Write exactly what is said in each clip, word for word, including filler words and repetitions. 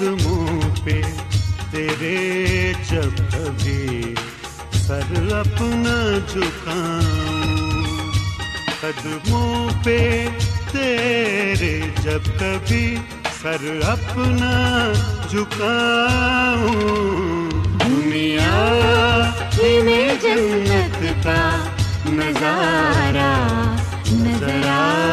قدموں پہ تیرے جب کبھی سر اپنا جھکاؤں، قدموں پہ تیرے جب کبھی سر اپنا جھکاؤں، دنیا میں جنت کا نظارہ نظر آئے۔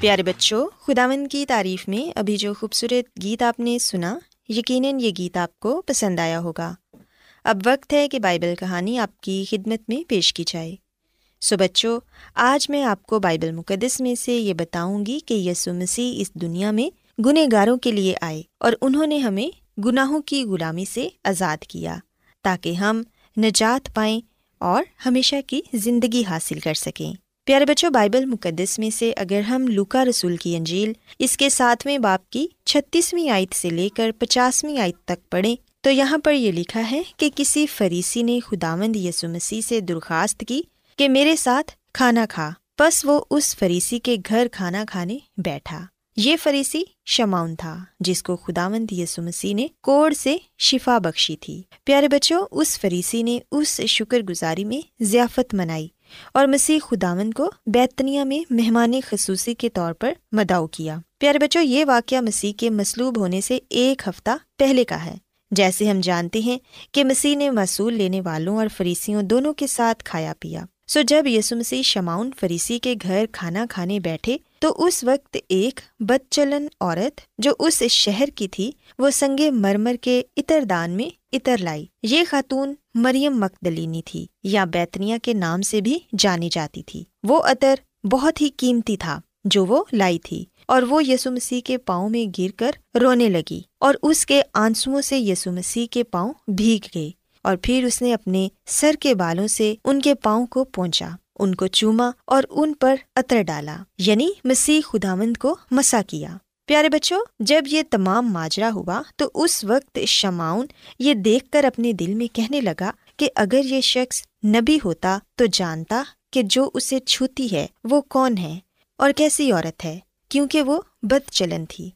پیارے بچوں، خداوند کی تعریف میں ابھی جو خوبصورت گیت آپ نے سنا، یقیناً یہ گیت آپ کو پسند آیا ہوگا۔ اب وقت ہے کہ بائبل کہانی آپ کی خدمت میں پیش کی جائے۔ سو بچوں، آج میں آپ کو بائبل مقدس میں سے یہ بتاؤں گی کہ یسوع مسیح اس دنیا میں گنہگاروں کے لیے آئے، اور انہوں نے ہمیں گناہوں کی غلامی سے آزاد کیا تاکہ ہم نجات پائیں اور ہمیشہ کی زندگی حاصل کر سکیں۔ پیارے بچوں، بائبل مقدس میں سے اگر ہم لوکا رسول کی انجیل اس کے ساتویں باب کی چھتیسویں آیت سے لے کر پچاسویں آیت تک پڑھیں تو یہاں پر یہ لکھا ہے کہ کسی فریسی نے خداوند یسوع مسیح سے درخواست کی کہ میرے ساتھ کھانا کھا، پس وہ اس فریسی کے گھر کھانا کھانے بیٹھا۔ یہ فریسی شمعون تھا جس کو خداوند یسوع مسیح نے کوڑ سے شفا بخشی تھی۔ پیارے بچوں، اس فریسی نے اس شکر گزاری میں ضیافت منائی اور مسیح خداوند کو بیتنیا میں مہمان خصوصی کے طور پر مدعو کیا۔ پیارے بچوں، یہ واقعہ مسیح کے مصلوب ہونے سے ایک ہفتہ پہلے کا ہے۔ جیسے ہم جانتے ہیں کہ مسیح نے معصول لینے والوں اور فریسیوں دونوں کے ساتھ کھایا پیا۔ سو جب یسوع مسیح شمعون فریسی کے گھر کھانا کھانے بیٹھے تو اس وقت ایک بدچلن عورت جو اس شہر کی تھی وہ سنگ مرمر کے عطر دان میں عطر لائی۔ یہ خاتون مریم مقدلینی تھی یا بیتنیا کے نام سے بھی جانی جاتی تھی۔ وہ عطر بہت ہی قیمتی تھا جو وہ لائی تھی، اور وہ یسوع مسیح کے پاؤں میں گر کر رونے لگی اور اس کے آنسوؤں سے یسوع مسیح کے پاؤں بھیگ گئے، اور پھر اس نے اپنے سر کے بالوں سے ان کے پاؤں کو پونچھا، ان کو چوما اور ان پر عطر ڈالا، یعنی مسیح خداوند کو مسا کیا۔ پیارے بچوں، جب یہ تمام ماجرا ہوا تو اس وقت شمعون یہ دیکھ کر اپنے دل میں کہنے لگا کہ اگر یہ شخص نبی ہوتا تو جانتا کہ جو اسے چھوتی ہے وہ کون ہے اور کیسی عورت ہے، کیونکہ وہ بدچلن تھی۔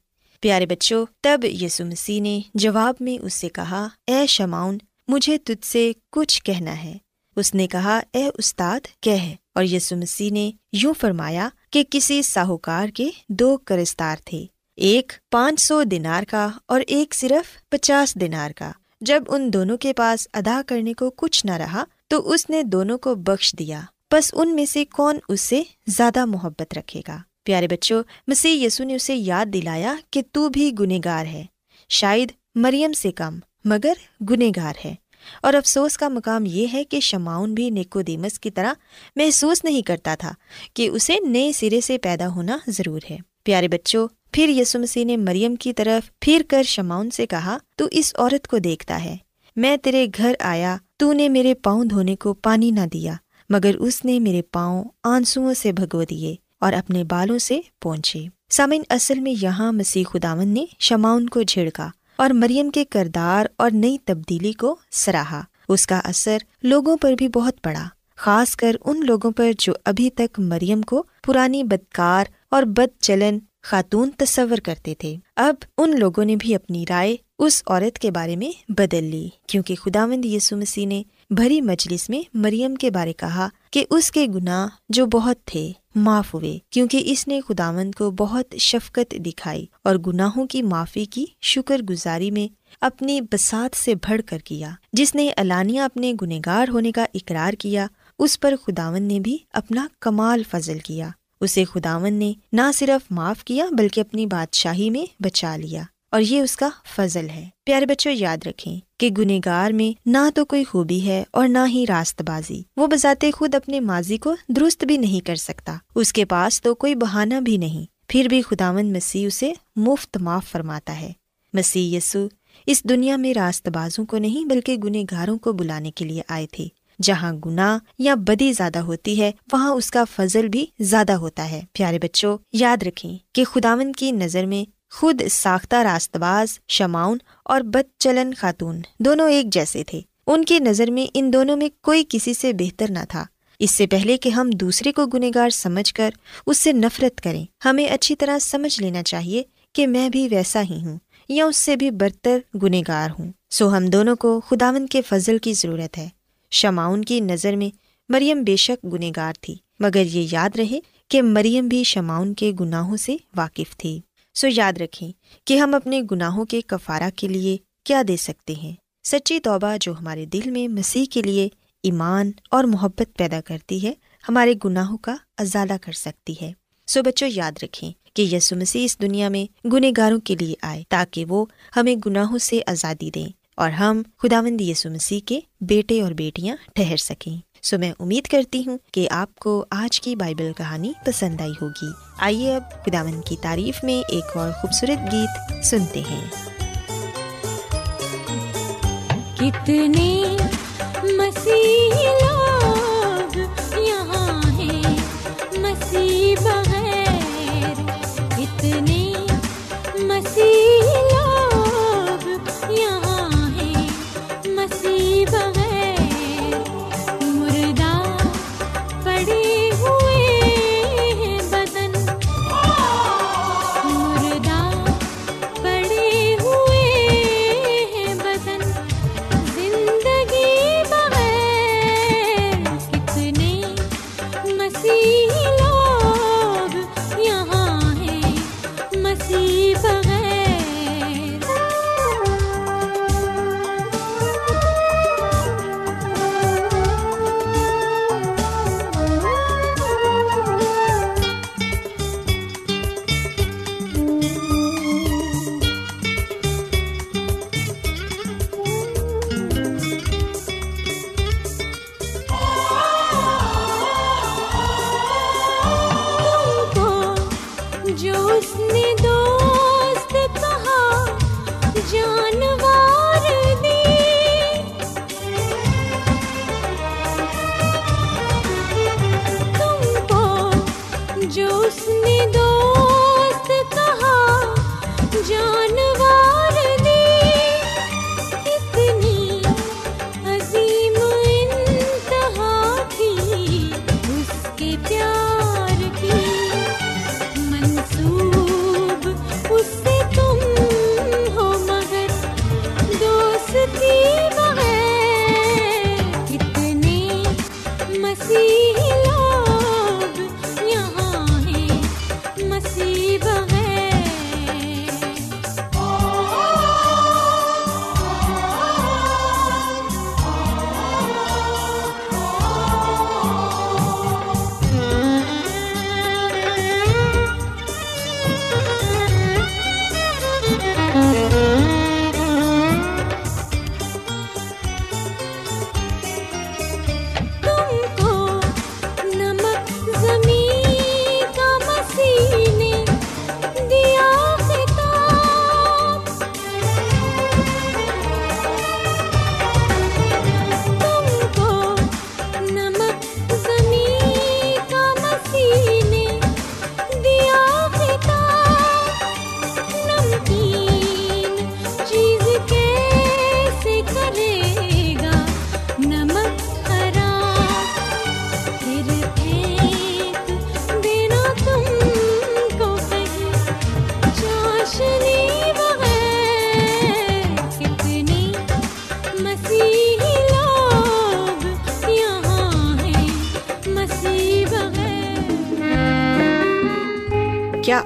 پیارے بچوں، تب یسوع مسیح نے جواب میں اس سے کہا، اے شمعون، مجھے تجھ سے کچھ کہنا ہے۔ اس نے کہا، اے استاد، کہہ۔ اور یسوع مسیح نے یوں فرمایا کہ کسی ساہوکار کے دو قرضدار تھے، ایک پانچ سو دینار کا اور ایک صرف پچاس دینار کا۔ جب ان دونوں کے پاس ادا کرنے کو کچھ نہ رہا تو اس نے دونوں کو بخش دیا، پس ان میں سے کون اس سے زیادہ محبت رکھے گا؟ پیارے بچوں، مسیح یسوع نے اسے یاد دلایا کہ تو بھی گنہگار ہے، شاید مریم سے کم مگر گنہگار ہے۔ اور افسوس کا مقام یہ ہے کہ شمعون بھی نیکودیمس کی طرح محسوس نہیں کرتا تھا کہ اسے نئے سرے سے پیدا ہونا ضرور ہے۔ پیارے بچوں، پھر یسوع مسیح نے مریم کی طرف پھر کر شمعون سے کہا، تو اس عورت کو دیکھتا ہے، میں تیرے گھر آیا، تو نے میرے پاؤں دھونے کو پانی نہ دیا، مگر اس نے میرے پاؤں آنسوؤں سے بھگو دیے اور اپنے بالوں سے پونچھے۔ سامعین، اصل میں یہاں مسیح خداوند نے شمعون کو جھڑکا اور مریم کے کردار اور نئی تبدیلی کو سراہا۔ اس کا اثر لوگوں پر بھی بہت پڑا، خاص کر ان لوگوں پر جو ابھی تک مریم کو پرانی بدکار اور بدچلن خاتون تصور کرتے تھے۔ اب ان لوگوں نے بھی اپنی رائے اس عورت کے بارے میں بدل لی، کیونکہ خداوند یسوع مسیح نے بھری مجلس میں مریم کے بارے کہا کہ اس کے گناہ جو بہت تھے معاف ہوئے، کیونکہ اس نے خداوند کو بہت شفقت دکھائی اور گناہوں کی معافی کی شکر گزاری میں اپنی بساط سے بڑھ کر کیا۔ جس نے علانیہ اپنے گنہگار ہونے کا اقرار کیا، اس پر خداوند نے بھی اپنا کمال فضل کیا۔ اسے خداوند نے نہ صرف معاف کیا بلکہ اپنی بادشاہی میں بچا لیا، اور یہ اس کا فضل ہے۔ پیارے بچوں، یاد رکھیں کہ گنہگار میں نہ تو کوئی خوبی ہے اور نہ ہی راست بازی۔ وہ بذات خود اپنے ماضی کو درست بھی نہیں کر سکتا، اس کے پاس تو کوئی بہانہ بھی نہیں، پھر بھی خداوند مسیح اسے مفت معاف فرماتا ہے۔ مسیح یسوع اس دنیا میں راست بازوں کو نہیں بلکہ گنہگاروں کو بلانے کے لیے آئے تھے۔ جہاں گناہ یا بدی زیادہ ہوتی ہے وہاں اس کا فضل بھی زیادہ ہوتا ہے۔ پیارے بچوں، یاد رکھیں کہ خداوند کی نظر میں خود ساختہ راست باز شمعون اور بدچلن خاتون دونوں ایک جیسے تھے۔ ان کی نظر میں ان دونوں میں کوئی کسی سے بہتر نہ تھا۔ اس سے پہلے کہ ہم دوسرے کو گنہگار سمجھ کر اس سے نفرت کریں، ہمیں اچھی طرح سمجھ لینا چاہیے کہ میں بھی ویسا ہی ہوں یا اس سے بھی برتر گنہگار ہوں۔ سو ہم دونوں کو خداوند کے فضل کی ضرورت ہے۔ شمعون کی نظر میں مریم بے شک گنہگار تھی، مگر یہ یاد رہے کہ مریم بھی شمعون کے گناہوں سے واقف تھی۔ سو یاد رکھیں کہ ہم اپنے گناہوں کے کفارہ کے لیے کیا دے سکتے ہیں۔ سچی توبہ جو ہمارے دل میں مسیح کے لیے ایمان اور محبت پیدا کرتی ہے، ہمارے گناہوں کا ازالہ کر سکتی ہے۔ سو بچوں، یاد رکھیں کہ یسوع مسیح اس دنیا میں گنہگاروں کے لیے آئے تاکہ وہ ہمیں گناہوں سے آزادی دیں اور ہم خداوند یسوع مسیح کے بیٹے اور بیٹیاں ٹھہر سکیں۔ سو میں امید کرتی ہوں کہ آپ کو آج کی بائبل کہانی پسند آئی ہوگی۔ آئیے اب خداوند کی تعریف میں ایک اور خوبصورت گیت سنتے ہیں۔ کتنے مسیح لوگ یہاں ہیں مسیح بغیر، کتنے مسیح لوگ یہاں ہیں مسیح بغیر، مردہ پڑے ہوئے بدن، مردہ پڑے ہوئے بدن زندگی بغیر، کتنے مسیح لوگ یہاں ہیں مسیح بغیر۔ جو اس نے دوست کہا جانوار دی، تم کو جو اس نے دوست کہا جانوار دی، اتنی عظیم انتہا تھی اس کے پیار کی، منسوب اس سے تم ہو مگر دوستی بغیر، کتنے مسیح لوگ یہاں ہیں مسیح بغیر۔ تم کو نمک زمین کا مسیح نے دیا خطاب، تم کو نمک زمین کا مسیح نے دیا خطاب، نمکین چیز کیسے کرے گا نمک خراب، پھر پھینک دینا تم کو کہیں چاشنی بغیر، کتنے مسیح لوگ یہاں ہیں مسیح بغیر۔ کیا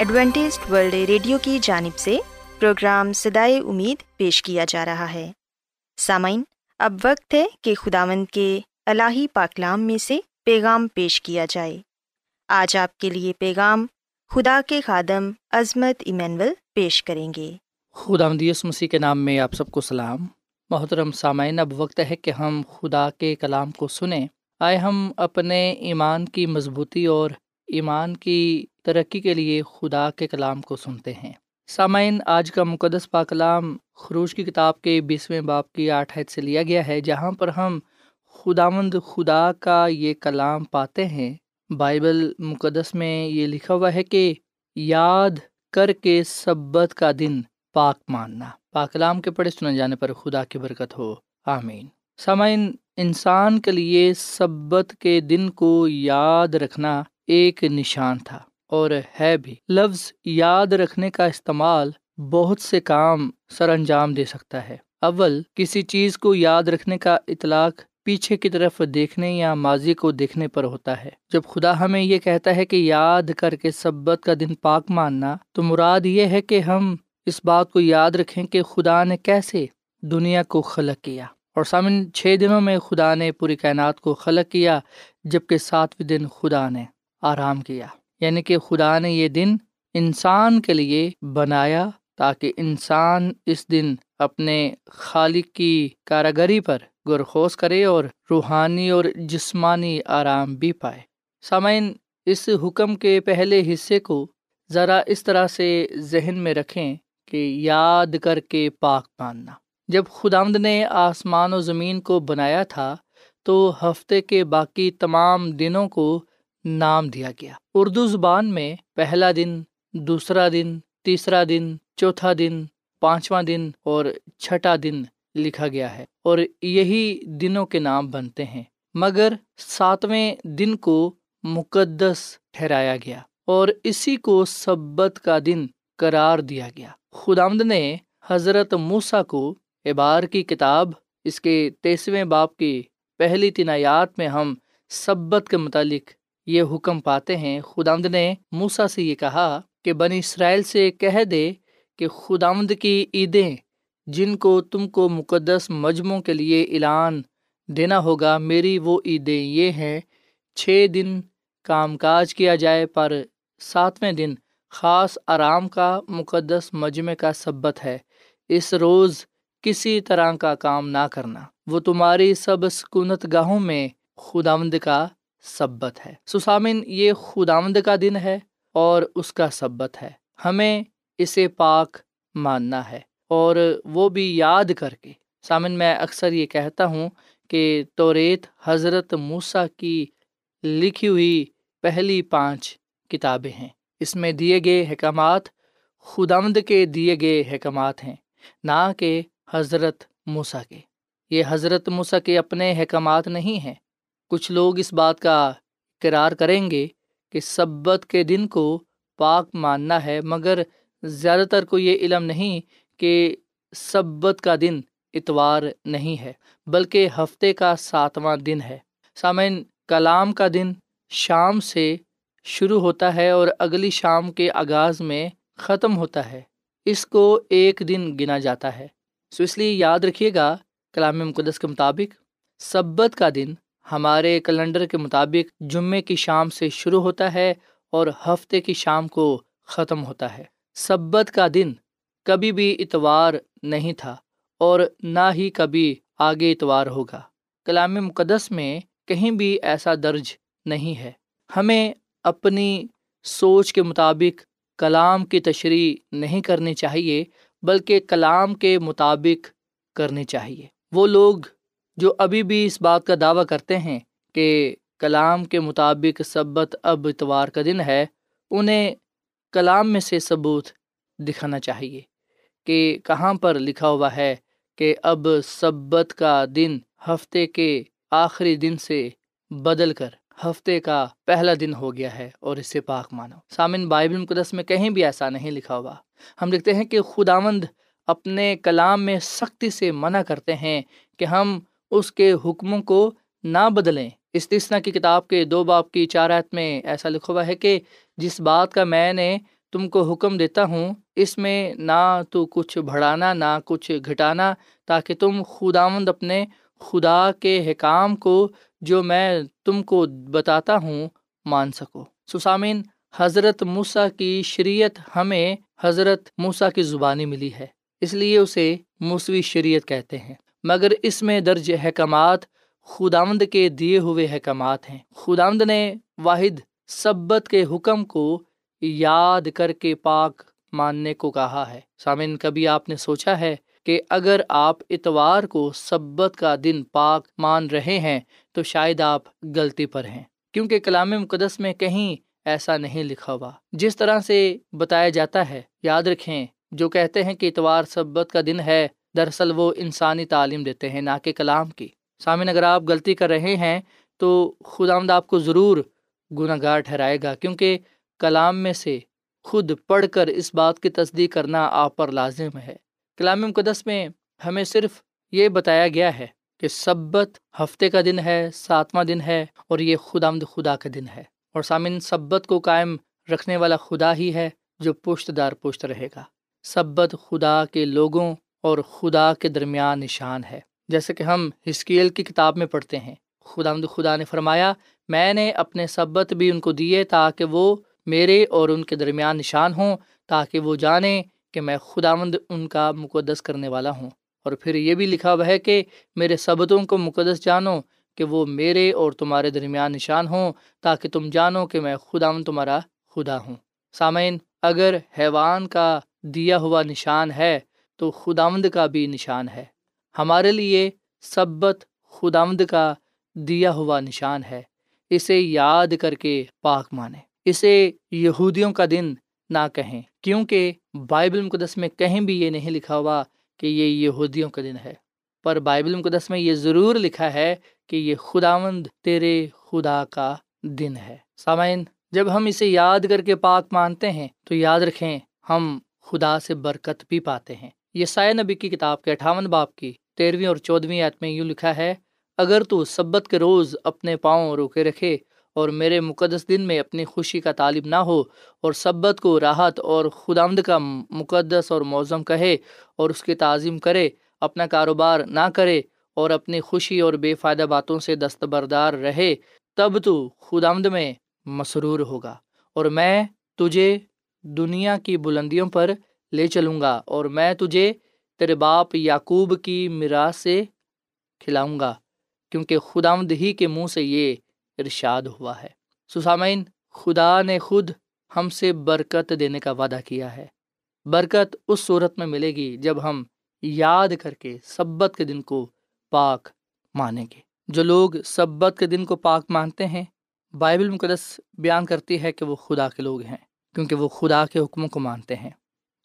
ایڈوینٹسٹ ورلڈ ریڈیو کی جانب سے پروگرام صدائے امید پیش کیا جا رہا ہے۔ سامعین، اب وقت ہے کہ خداوند کے الہی پاکلام میں سے پیغام پیش کیا جائے۔ آج آپ کے لیے پیغام خدا کے خادم عظمت ایمینول پیش کریں گے۔ خداوند یسوع مسیح کے نام میں آپ سب کو سلام۔ محترم سامعین، اب وقت ہے کہ ہم خدا کے کلام کو سنیں۔ آئے ہم اپنے ایمان کی مضبوطی اور ایمان کی ترقی کے لیے خدا کے کلام کو سنتے ہیں۔ سامعین، آج کا مقدس پاک کلام خروج کی کتاب کے بیسویں باب کی آٹھ آیت سے لیا گیا ہے، جہاں پر ہم خداوند خدا کا یہ کلام پاتے ہیں۔ بائبل مقدس میں یہ لکھا ہوا ہے کہ یاد کر کے سبت کا دن پاک ماننا۔ پاک کلام کے پڑھے سنے جانے پر خدا کی برکت ہو، آمین۔ سامعین، انسان کے لیے سبت کے دن کو یاد رکھنا ایک نشان تھا اور ہے بھی۔ لفظ یاد رکھنے کا استعمال بہت سے کام سر انجام دے سکتا ہے۔ اول، کسی چیز کو یاد رکھنے کا اطلاق پیچھے کی طرف دیکھنے یا ماضی کو دیکھنے پر ہوتا ہے۔ جب خدا ہمیں یہ کہتا ہے کہ یاد کر کے سبت کا دن پاک ماننا، تو مراد یہ ہے کہ ہم اس بات کو یاد رکھیں کہ خدا نے کیسے دنیا کو خلق کیا۔ اور سامن، چھ دنوں میں خدا نے پوری کائنات کو خلق کیا، جبکہ ساتویں دن خدا نے آرام کیا۔ یعنی کہ خدا نے یہ دن انسان کے لیے بنایا تاکہ انسان اس دن اپنے خالق کی کارگری پر گرخوز کرے اور روحانی اور جسمانی آرام بھی پائے۔ سامعین، اس حکم کے پہلے حصے کو ذرا اس طرح سے ذہن میں رکھیں کہ یاد کر کے پاک ماننا۔ جب خداوند نے آسمان و زمین کو بنایا تھا تو ہفتے کے باقی تمام دنوں کو نام دیا گیا۔ اردو زبان میں پہلا دن، دوسرا دن، تیسرا دن، چوتھا دن، پانچواں دن اور چھٹا دن لکھا گیا ہے، اور یہی دنوں کے نام بنتے ہیں۔ مگر ساتویں دن کو مقدس ٹھہرایا گیا اور اسی کو سبت کا دن قرار دیا گیا۔ خداوند نے حضرت موسیٰ کو ابار کی کتاب اس کے تیسویں باب کی پہلی تین آیات میں ہم سبت کے متعلق یہ حکم پاتے ہیں۔ خداوند نے موسیٰ سے یہ کہا کہ بنی اسرائیل سے کہہ دے کہ خداوند کی عیدیں، جن کو تم کو مقدس مجموعوں کے لیے اعلان دینا ہوگا، میری وہ عیدیں یہ ہیں: چھ دن کام کاج کیا جائے، پر ساتویں دن خاص آرام کا مقدس مجمع کا سبت ہے۔ اس روز کسی طرح کا کام نہ کرنا، وہ تمہاری سب سکونت گاہوں میں خداوند کا سبت ہے۔ سسامن، یہ خداوند کا دن ہے اور اس کا سبت ہے، ہمیں اسے پاک ماننا ہے، اور وہ بھی یاد کر کے۔ سامن، میں اکثر یہ کہتا ہوں کہ توریت حضرت موسیٰ کی لکھی ہوئی پہلی پانچ کتابیں ہیں۔ اس میں دیے گئے احکامات خداوند کے دیے گئے احکامات ہیں، نہ کہ حضرت موسیٰ کے۔ یہ حضرت موسیٰ کے اپنے احکامات نہیں ہیں۔ کچھ لوگ اس بات کا اقرار کریں گے کہ سبت کے دن کو پاک ماننا ہے، مگر زیادہ تر کو یہ علم نہیں کہ سبت کا دن اتوار نہیں ہے، بلکہ ہفتے کا ساتواں دن ہے۔ سامعین، کلام کا دن شام سے شروع ہوتا ہے اور اگلی شام کے آغاز میں ختم ہوتا ہے۔ اس کو ایک دن گنا جاتا ہے۔ سو اس لیے یاد رکھیے گا، کلام مقدس کے مطابق سبت کا دن ہمارے کیلنڈر کے مطابق جمعے کی شام سے شروع ہوتا ہے اور ہفتے کی شام کو ختم ہوتا ہے۔ سبت کا دن کبھی بھی اتوار نہیں تھا اور نہ ہی کبھی آگے اتوار ہوگا۔ کلام مقدس میں کہیں بھی ایسا درج نہیں ہے۔ ہمیں اپنی سوچ کے مطابق کلام کی تشریح نہیں کرنی چاہیے، بلکہ کلام کے مطابق کرنی چاہیے۔ وہ لوگ جو ابھی بھی اس بات کا دعویٰ کرتے ہیں کہ کلام کے مطابق سبت اب اتوار کا دن ہے، انہیں کلام میں سے ثبوت دکھانا چاہیے کہ کہاں پر لکھا ہوا ہے کہ اب سبت کا دن ہفتے کے آخری دن سے بدل کر ہفتے کا پہلا دن ہو گیا ہے اور اسے پاک مانو۔ سامن، بائبل مقدس میں کہیں بھی ایسا نہیں لکھا ہوا۔ ہم دیکھتے ہیں کہ خداوند اپنے کلام میں سختی سے منع کرتے ہیں کہ ہم اس کے حکموں کو نہ بدلیں۔ استثنا کی کتاب کے دو باب کی چار آیت میں ایسا لکھا ہوا ہے کہ جس بات کا میں نے تم کو حکم دیتا ہوں، اس میں نہ تو کچھ بڑھانا نہ کچھ گھٹانا، تاکہ تم خداوند اپنے خدا کے حکام کو جو میں تم کو بتاتا ہوں مان سکو۔ سامعین، حضرت موسیٰ کی شریعت ہمیں حضرت موسیٰ کی زبانی ملی ہے۔ اس لیے اسے موسوی شریعت کہتے ہیں، مگر اس میں درج احکامات خداوند کے دیے ہوئے احکامات ہیں۔ خداوند نے واحد سبت کے حکم کو یاد کر کے پاک ماننے کو کہا ہے۔ سامعین، کبھی آپ نے سوچا ہے کہ اگر آپ اتوار کو سبت کا دن پاک مان رہے ہیں تو شاید آپ غلطی پر ہیں، کیونکہ کلام مقدس میں کہیں ایسا نہیں لکھا ہوا جس طرح سے بتایا جاتا ہے۔ یاد رکھیں، جو کہتے ہیں کہ اتوار سبت کا دن ہے، دراصل وہ انسانی تعلیم دیتے ہیں، نہ کہ کلام کی۔ سامعین، اگر آپ غلطی کر رہے ہیں تو خداوند آپ کو ضرور گنہگار ٹھہرائے گا، کیونکہ کلام میں سے خود پڑھ کر اس بات کی تصدیق کرنا آپ پر لازم ہے۔ کلام مقدس میں ہمیں صرف یہ بتایا گیا ہے کہ سبت ہفتے کا دن ہے، ساتواں دن ہے، اور یہ خداوند خدا کا دن ہے، اور سامعین سبت کو قائم رکھنے والا خدا ہی ہے جو پشت دار پشت رہے گا۔ سبت خدا کے لوگوں اور خدا کے درمیان نشان ہے، جیسے کہ ہم حزقیل کی کتاب میں پڑھتے ہیں، خداوند خدا نے فرمایا، میں نے اپنے سبت بھی ان کو دیے تاکہ وہ میرے اور ان کے درمیان نشان ہوں، تاکہ وہ جانیں کہ میں خداوند ان کا مقدس کرنے والا ہوں۔ اور پھر یہ بھی لکھا ہوا ہے کہ میرے سبتوں کو مقدس جانو کہ وہ میرے اور تمہارے درمیان نشان ہوں، تاکہ تم جانو کہ میں خداوند تمہارا خدا ہوں۔ سامعین، اگر حیوان کا دیا ہوا نشان ہے تو خداوند کا بھی نشان ہے۔ ہمارے لیے سبت خداوند کا دیا ہوا نشان ہے، اسے یاد کر کے پاک مانیں، اسے یہودیوں کا دن نہ کہیں، کیونکہ بائبل مقدس میں کہیں بھی یہ نہیں لکھا ہوا کہ یہ یہودیوں کا دن ہے، پر بائبل مقدس میں یہ ضرور لکھا ہے کہ یہ خداوند تیرے خدا کا دن ہے۔ سامعین، جب ہم اسے یاد کر کے پاک مانتے ہیں تو یاد رکھیں ہم خدا سے برکت بھی پاتے ہیں۔ یسایا نبی کی کتاب کے اٹھاون باب کی تیرہویں اور چودھویں آیت میں یوں لکھا ہے، اگر تو سبت کے روز اپنے پاؤں روکے رکھے اور میرے مقدس دن میں اپنی خوشی کا طالب نہ ہو اور سبت کو راحت اور خداوند کا مقدس اور معظم کہے اور اس کی تعظیم کرے، اپنا کاروبار نہ کرے اور اپنی خوشی اور بے فائدہ باتوں سے دستبردار رہے، تب تو خداوند میں مسرور ہوگا اور میں تجھے دنیا کی بلندیوں پر لے چلوں گا، اور میں تجھے تیرے باپ یعقوب کی میراث سے کھلاؤں گا، کیونکہ خداوند ہی کے منہ سے یہ ارشاد ہوا ہے۔ سامعین، خدا نے خود ہم سے برکت دینے کا وعدہ کیا ہے۔ برکت اس صورت میں ملے گی جب ہم یاد کر کے سبت کے دن کو پاک مانیں گے۔ جو لوگ سبت کے دن کو پاک مانتے ہیں، بائبل مقدس بیان کرتی ہے کہ وہ خدا کے لوگ ہیں، کیونکہ وہ خدا کے حکموں کو مانتے ہیں۔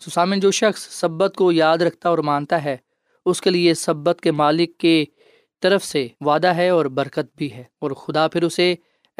سو سامعین، جو شخص سبت کو یاد رکھتا اور مانتا ہے، اس کے لیے سبت کے مالک کے طرف سے وعدہ ہے اور برکت بھی ہے، اور خدا پھر اسے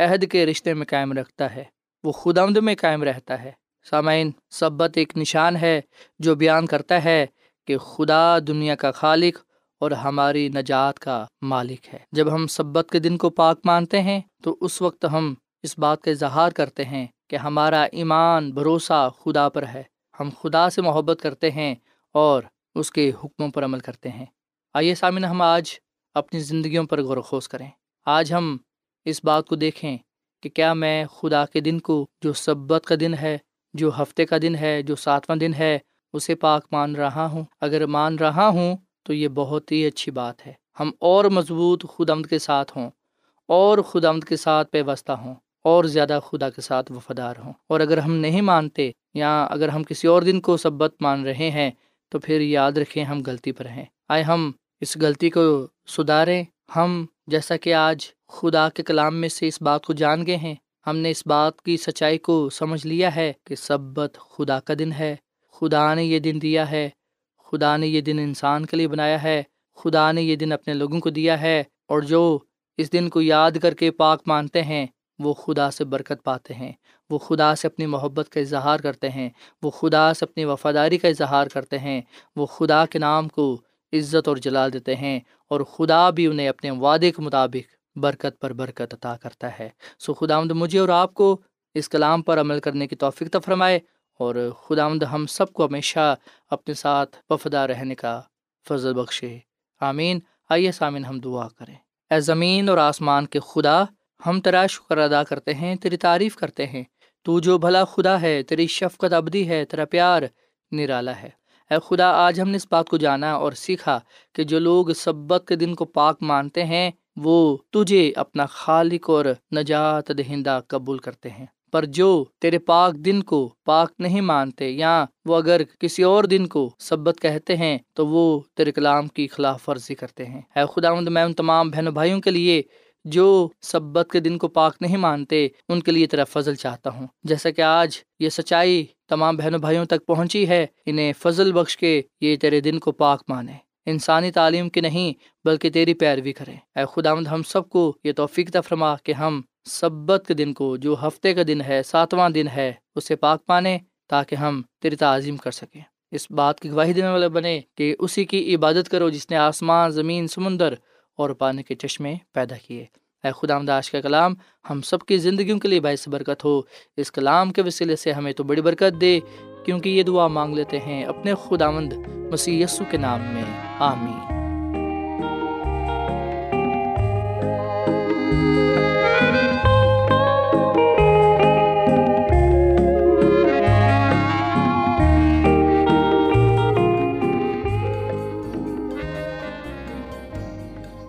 عہد کے رشتے میں قائم رکھتا ہے، وہ خداوند میں قائم رہتا ہے۔ سامعین، سبت ایک نشان ہے جو بیان کرتا ہے کہ خدا دنیا کا خالق اور ہماری نجات کا مالک ہے۔ جب ہم سبت کے دن کو پاک مانتے ہیں تو اس وقت ہم اس بات کا اظہار کرتے ہیں کہ ہمارا ایمان بھروسہ خدا پر ہے، ہم خدا سے محبت کرتے ہیں اور اس کے حکموں پر عمل کرتے ہیں۔ آئیے سامعین، ہم آج اپنی زندگیوں پر غور و خوض کریں۔ آج ہم اس بات کو دیکھیں کہ کیا میں خدا کے دن کو، جو سبت کا دن ہے، جو ہفتے کا دن ہے، جو ساتواں دن ہے، اسے پاک مان رہا ہوں؟ اگر مان رہا ہوں تو یہ بہت ہی اچھی بات ہے، ہم اور مضبوط خداوند کے ساتھ ہوں اور خداوند کے ساتھ پیوستہ ہوں اور زیادہ خدا کے ساتھ وفادار ہوں۔ اور اگر ہم نہیں مانتے، یا اگر ہم کسی اور دن کو سبت مان رہے ہیں، تو پھر یاد رکھیں ہم غلطی پر ہیں۔ آئے ہم اس غلطی کو سدھاریں۔ ہم جیسا کہ آج خدا کے کلام میں سے اس بات کو جان گئے ہیں، ہم نے اس بات کی سچائی کو سمجھ لیا ہے کہ سبت خدا کا دن ہے، خدا نے یہ دن دیا ہے، خدا نے یہ دن انسان کے لیے بنایا ہے، خدا نے یہ دن اپنے لوگوں کو دیا ہے، اور جو اس دن کو یاد کر کے پاک مانتے ہیں وہ خدا سے برکت پاتے ہیں، وہ خدا سے اپنی محبت کا اظہار کرتے ہیں، وہ خدا سے اپنی وفاداری کا اظہار کرتے ہیں، وہ خدا کے نام کو عزت اور جلال دیتے ہیں، اور خدا بھی انہیں اپنے وعدے کے مطابق برکت پر برکت عطا کرتا ہے۔ سو خداوند مجھے اور آپ کو اس کلام پر عمل کرنے کی توفیق عطا فرمائے، اور خداوند ہم سب کو ہمیشہ اپنے ساتھ وفادار رہنے کا فضل بخشے۔ آمین۔ آئیے سامعین، ہم دعا کریں۔ اے زمین اور آسمان کے خدا، ہم تیرا شکر ادا کرتے ہیں، تیری تعریف کرتے ہیں، تو جو بھلا خدا ہے، تیری شفقت ابدی ہے، تیرا پیار نرالا ہے۔ اے خدا، آج ہم نے اس بات کو جانا اور سیکھا کہ جو لوگ سبت کے دن کو پاک مانتے ہیں وہ تجھے اپنا خالق اور نجات دہندہ قبول کرتے ہیں، پر جو تیرے پاک دن کو پاک نہیں مانتے یا وہ اگر کسی اور دن کو سبت کہتے ہیں تو وہ تیرے کلام کی خلاف ورزی کرتے ہیں۔ اے خداوند، میں ان تمام بہنوں بھائیوں کے لیے جو سبت کے دن کو پاک نہیں مانتے ان کے لیے تیرا فضل چاہتا ہوں، جیسا کہ آج یہ سچائی تمام بہنوں بھائیوں تک پہنچی ہے، انہیں فضل بخش کے یہ تیرے دن کو پاک مانیں، انسانی تعلیم کی نہیں بلکہ تیری پیروی کریں۔ اے خداوند، ہم سب کو یہ توفیق عطا فرما کہ ہم سبت کے دن کو، جو ہفتے کا دن ہے، ساتواں دن ہے، اسے پاک مانیں تاکہ ہم تیری تعظیم کر سکیں۔ اس بات کی گواہی دینے والے بنے کہ اسی کی عبادت کرو جس نے آسمان، زمین، سمندر اور پانی کے چشمے پیدا کیے۔ اے خداوند، آج کا کلام ہم سب کی زندگیوں کے لیے باعث برکت ہو۔ اس کلام کے وسیلے سے ہمیں تو بڑی برکت دے، کیونکہ یہ دعا مانگ لیتے ہیں اپنے خداوند مسیح یسو کے نام میں، آمین۔